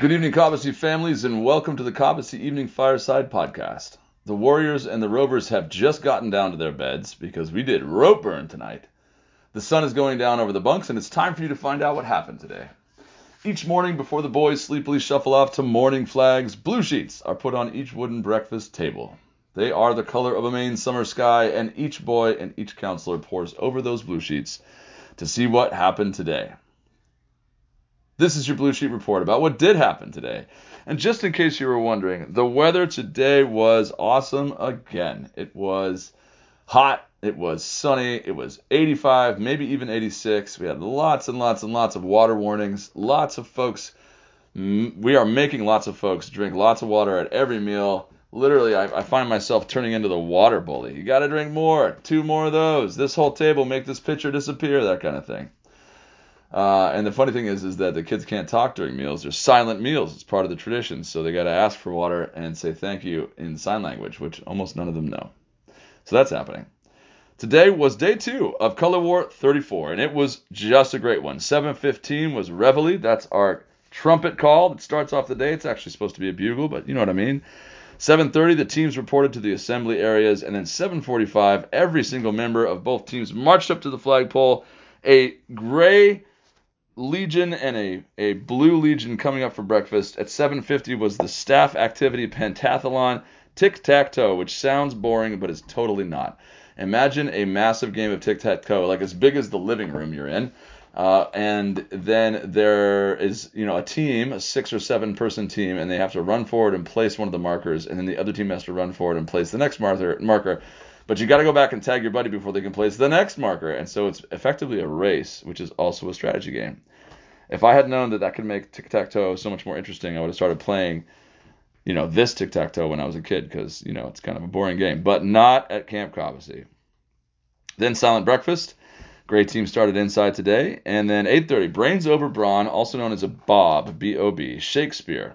Good evening, Cobbossee families, and welcome to the Cobbossee Evening Fireside Podcast. The Warriors and the Rovers have just gotten down to their beds because we did rope burn tonight. The sun is going down over the bunks, and it's time for you to find out what happened today. Each morning before the boys sleepily shuffle off to morning flags, blue sheets are put on each wooden breakfast table. They are the color of a Maine summer sky, and each boy and each counselor pores over those blue sheets to see what happened today. This is your Blue Sheet Report about what did happen today. And just in case you were wondering, the weather today was awesome again. It was hot, it was sunny, it was 85, maybe even 86. We had lots and lots and lots of water warnings. Lots of folks, we are making lots of folks drink lots of water at every meal. Literally, I find myself turning into the water bully. You got to drink more, 2 more of those, this whole table, make this pitcher disappear, that kind of thing. And the funny thing is that the kids can't talk during meals. They're silent meals. It's part of the tradition. So they got to ask for water and say thank you in sign language, which almost none of them know. So that's happening. Today was day 2 of Color War 34, and it was just a great one. 7:15 was Reveille. That's our trumpet call that starts off the day. It's actually supposed to be a bugle, but you know what I mean. 7:30, the teams reported to the assembly areas, and then 7:45, every single member of both teams marched up to the flagpole. A gray Legion and a blue Legion coming up for breakfast. At 7:50 was the staff activity pentathlon, tic-tac-toe, which sounds boring, but is totally not. Imagine a massive game of tic-tac-toe, like as big as the living room you're in. And then there is, a team, a 6 or 7 person team, and they have to run forward and place one of the markers, and then the other team has to run forward and place the next marker. But you got to go back and tag your buddy before they can place the next marker. And so it's effectively a race, which is also a strategy game. If I had known that could make tic-tac-toe so much more interesting, I would have started playing, this tic-tac-toe when I was a kid because, it's kind of a boring game. But not at Camp Cobbossee. Then silent breakfast. Great team started inside today. And then 8:30, Brains Over Brawn, also known as a Bob, B-O-B, Shakespeare.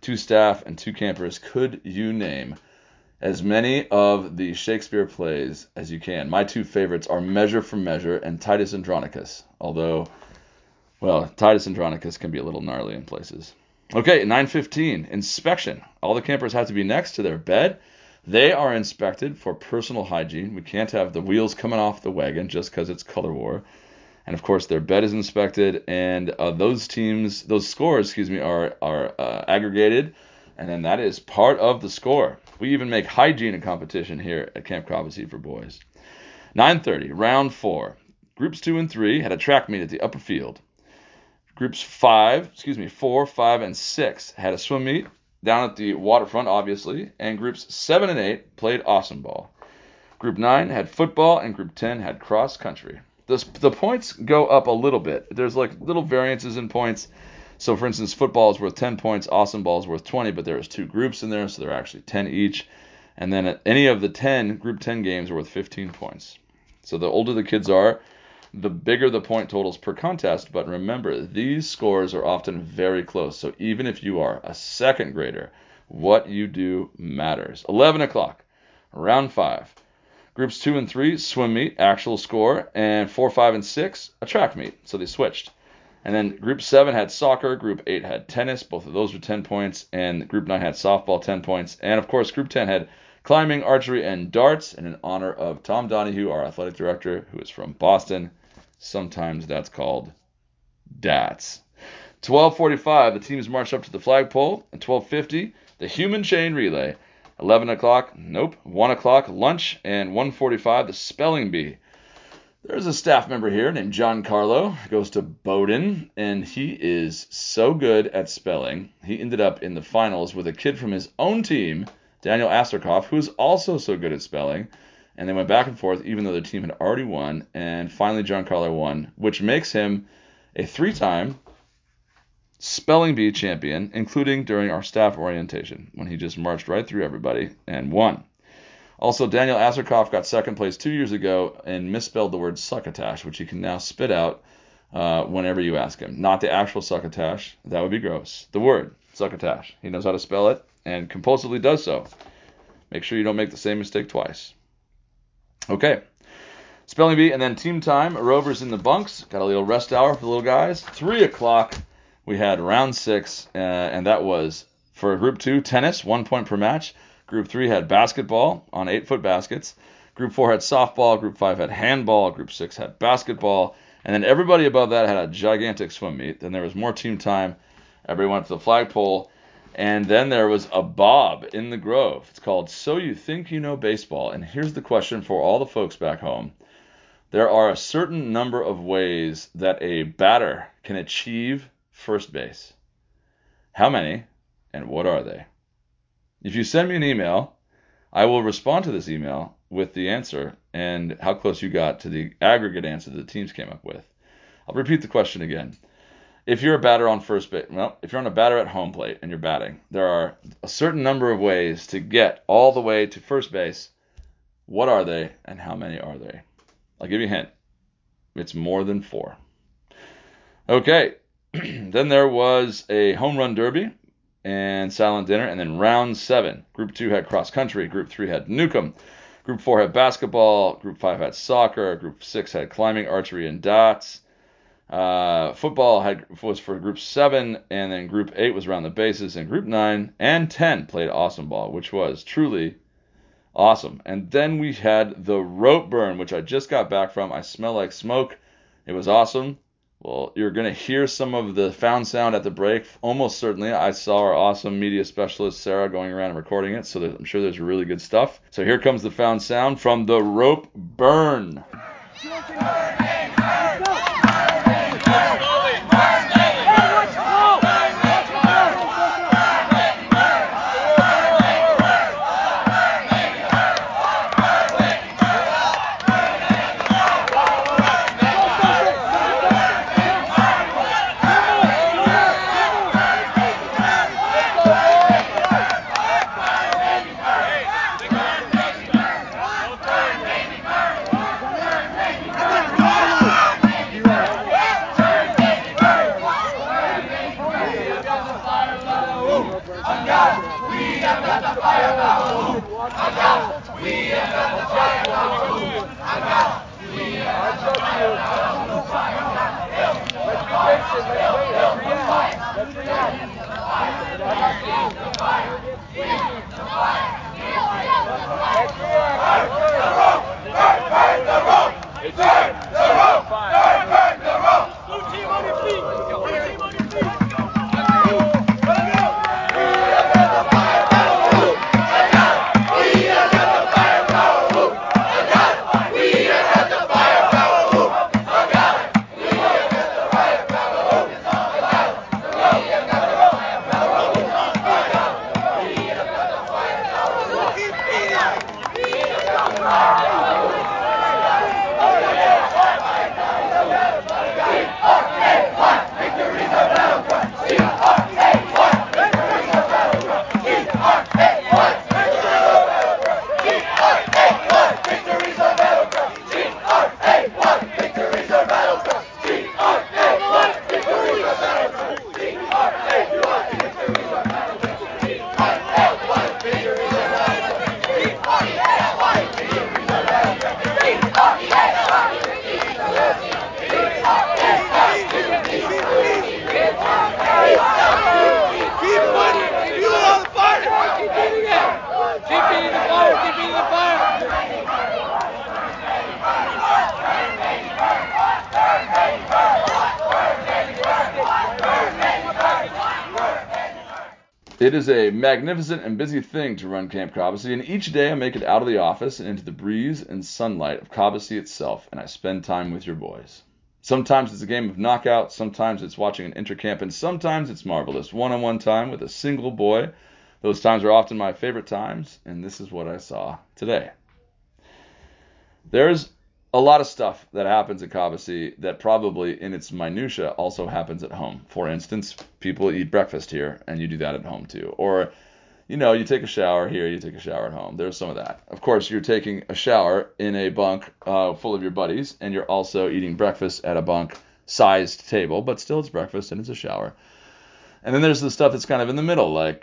2 staff and 2 campers. Could you name as many of the Shakespeare plays as you can? My 2 favorites are Measure for Measure and Titus Andronicus. Although, Titus Andronicus can be a little gnarly in places. Okay, 9:15, inspection. All the campers have to be next to their bed. They are inspected for personal hygiene. We can't have the wheels coming off the wagon just because it's Color War. And, of course, their bed is inspected. And those scores, are aggregated. And then that is part of the score. We even make hygiene a competition here at Camp Cobbossee for boys. 9:30, round 4. Groups 2 and 3 had a track meet at the upper field. Groups 4, 5, and 6 had a swim meet down at the waterfront, obviously. And groups 7 and 8 played awesome ball. Group 9 had football, and group 10 had cross country. The points go up a little bit. There's like little variances in points. So, for instance, football is worth 10 points, awesome ball is worth 20, but there is 2 groups in there, so they're actually 10 each. And then at any of the 10, group 10 games are worth 15 points. So the older the kids are, the bigger the point totals per contest. But remember, these scores are often very close. So even if you are a 2nd grader, what you do matters. 11 o'clock, round 5. Groups 2 and 3, swim meet, actual score, and 4, 5, and 6, a track meet. So they switched. And then Group 7 had soccer, Group 8 had tennis, both of those were 10 points, and Group 9 had softball, 10 points, and of course Group 10 had climbing, archery, and darts, and in honor of Tom Donahue, our athletic director, who is from Boston. Sometimes that's called DATS. 12:45, the teams marched up to the flagpole, and 12:50, the human chain relay. 11 o'clock, 1 o'clock, lunch, and 1:45, the spelling bee. There's a staff member here named John Carlo, goes to Bowdoin, and he is so good at spelling. He ended up in the finals with a kid from his own team, Daniel Astarkov, who is also so good at spelling. And they went back and forth, even though their team had already won. And finally, John Carlo won, which makes him a 3-time spelling bee champion, including during our staff orientation, when he just marched right through everybody and won. Also, Daniel Astarkov got 2nd place 2 years ago and misspelled the word succotash, which he can now spit out whenever you ask him. Not the actual succotash. That would be gross. The word, succotash. He knows how to spell it and compulsively does so. Make sure you don't make the same mistake twice. Okay. Spelling bee and then team time. Rovers in the bunks. Got a little rest hour for the little guys. 3 o'clock We had round six, and that was for group two, tennis, 1 point per match. Group three had basketball on 8-foot baskets. Group four had softball. Group five had handball. Group six had basketball. And then everybody above that had a gigantic swim meet. Then there was more team time. Everyone went to the flagpole. And then there was a bob in the grove. It's called So You Think You Know Baseball. And here's the question for all the folks back home. There are a certain number of ways that a batter can achieve first base. How many and what are they? If you send me an email, I will respond to this email with the answer and how close you got to the aggregate answer that the teams came up with. I'll repeat the question again. If you're a batter on first base, well, if you're on a batter at home plate and you're batting, there are a certain number of ways to get all the way to first base. What are they and how many are they? I'll give you a hint. It's more than four. Okay. Then there was a home run derby and silent dinner. And then round seven. Group two had cross country. Group three had Newcomb. Group four had basketball. Group five had soccer. Group six had climbing, archery, and dots. Football was for group seven, and then group eight was around the bases, and group 9 and 10 played awesome ball, which was truly awesome. And then we had the rope burn, which I just got back from. I smell like smoke. It was awesome. Well, you're going to hear some of the found sound at the break. Almost certainly, I saw our awesome media specialist, Sarah, going around and recording it, so I'm sure there's really good stuff. So here comes the found sound from the rope burn. It is a magnificent and busy thing to run Camp Cobbossee, and each day I make it out of the office and into the breeze and sunlight of Cobbossee itself, and I spend time with your boys. Sometimes it's a game of knockout, sometimes it's watching an intercamp, and sometimes it's marvelous one-on-one time with a single boy. Those times are often my favorite times, and this is what I saw today. There's a lot of stuff that happens at Cobbossee that probably in its minutia also happens at home. For instance, people eat breakfast here, and you do that at home too. Or, you take a shower here, you take a shower at home. There's some of that. Of course, you're taking a shower in a bunk full of your buddies, and you're also eating breakfast at a bunk-sized table, but still it's breakfast and it's a shower. And then there's the stuff that's kind of in the middle, like,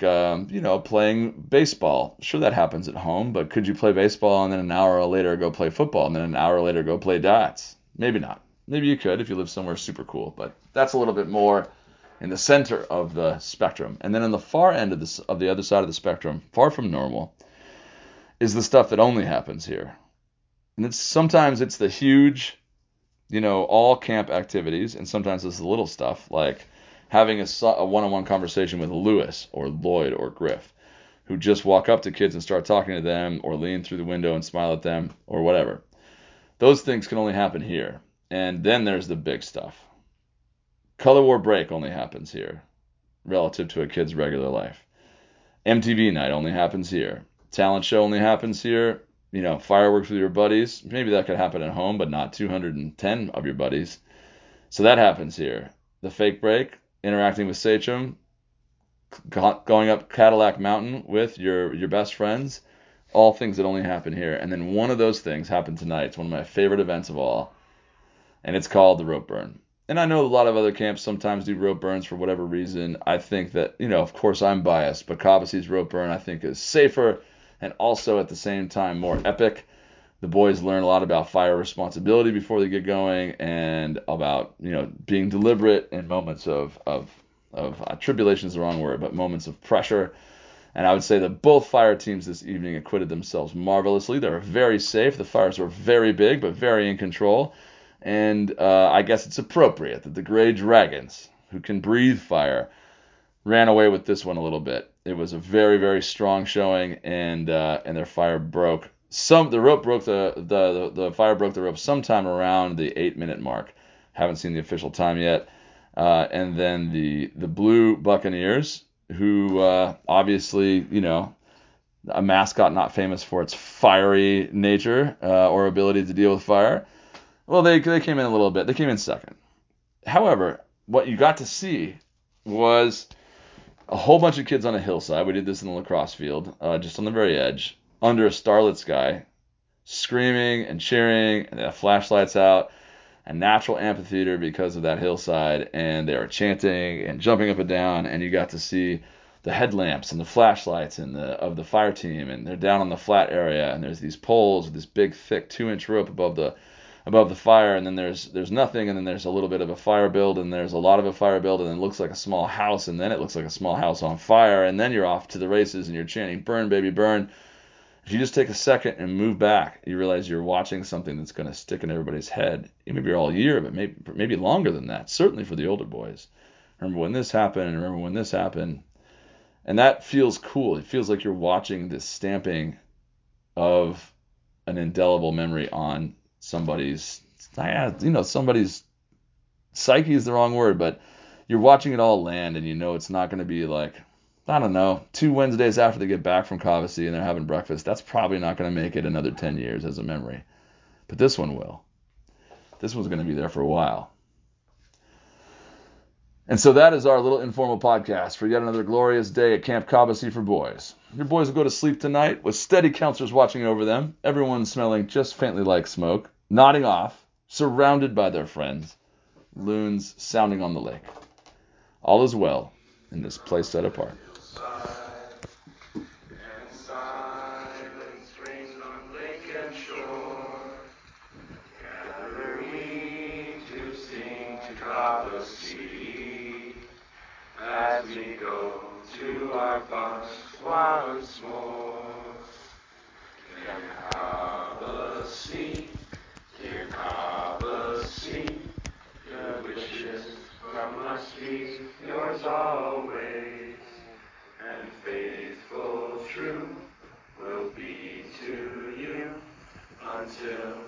playing baseball. Sure, that happens at home, but could you play baseball and then an hour later go play football and then an hour later go play dots? Maybe not. Maybe you could if you live somewhere super cool, but that's a little bit more in the center of the spectrum. And then on the far end of the other side of the spectrum, far from normal, is the stuff that only happens here. And sometimes it's the huge, all camp activities, and sometimes it's the little stuff, like having a one-on-one conversation with Lewis or Lloyd or Griff, who just walk up to kids and start talking to them or lean through the window and smile at them or whatever. Those things can only happen here. And then there's the big stuff. Color War break only happens here relative to a kid's regular life. MTV night only happens here. Talent show only happens here. Fireworks with your buddies. Maybe that could happen at home, but not 210 of your buddies. So that happens here. The fake break, interacting with Sachem, going up Cadillac Mountain with your best friends, all things that only happen here. And then one of those things happened tonight. It's one of my favorite events of all, and it's called the Rope Burn. And I know a lot of other camps sometimes do rope burns for whatever reason. I think that, of course I'm biased, but Cobbossee's rope burn I think is safer and also at the same time more epic. The boys learn a lot about fire responsibility before they get going and about, being deliberate in moments of tribulation is the wrong word, but moments of pressure. And I would say that both fire teams this evening acquitted themselves marvelously. They were very safe. The fires were very big, but very in control. And I guess it's appropriate that the Grey Dragons, who can breathe fire, ran away with this one a little bit. It was a very, very strong showing, and their fire broke. The fire broke the rope sometime around the 8-minute mark. Haven't seen the official time yet. And then the Blue Buccaneers, who obviously, a mascot not famous for its fiery nature or ability to deal with fire. Well, they came in a little bit. They came in second. However, what you got to see was a whole bunch of kids on a hillside. We did this in the lacrosse field, just on the very edge, under a starlit sky, screaming and cheering, and they have flashlights out. A natural amphitheater because of that hillside, and they were chanting and jumping up and down, and you got to see the headlamps and the flashlights and of the fire team, and they're down on the flat area, and there's these poles with this big thick 2-inch rope above the fire, and then there's nothing, and then there's a little bit of a fire build, and there's a lot of a fire build, and then it looks like a small house, and then it looks like a small house on fire, and then you're off to the races and you're chanting burn baby burn. If you just take a second and move back, you realize you're watching something that's going to stick in everybody's head. Maybe all year, but maybe longer than that, certainly for the older boys. Remember when this happened, and remember when this happened. And that feels cool. It feels like you're watching this stamping of an indelible memory on somebody's, somebody's psyche is the wrong word, but you're watching it all land, and it's not going to be like, 2 Wednesdays after they get back from Cobbossee and they're having breakfast. That's probably not going to make it another 10 years as a memory. But this one will. This one's going to be there for a while. And so that is our little informal podcast for yet another glorious day at Camp Cobbossee for boys. Your boys will go to sleep tonight with steady counselors watching over them, everyone smelling just faintly like smoke, nodding off, surrounded by their friends, loons sounding on the lake. All is well in this place set apart. As we go to our bunks once more, dear Cobbossee, dear Cobbossee, your wishes from us be yours always, and faithful, true, will be to you until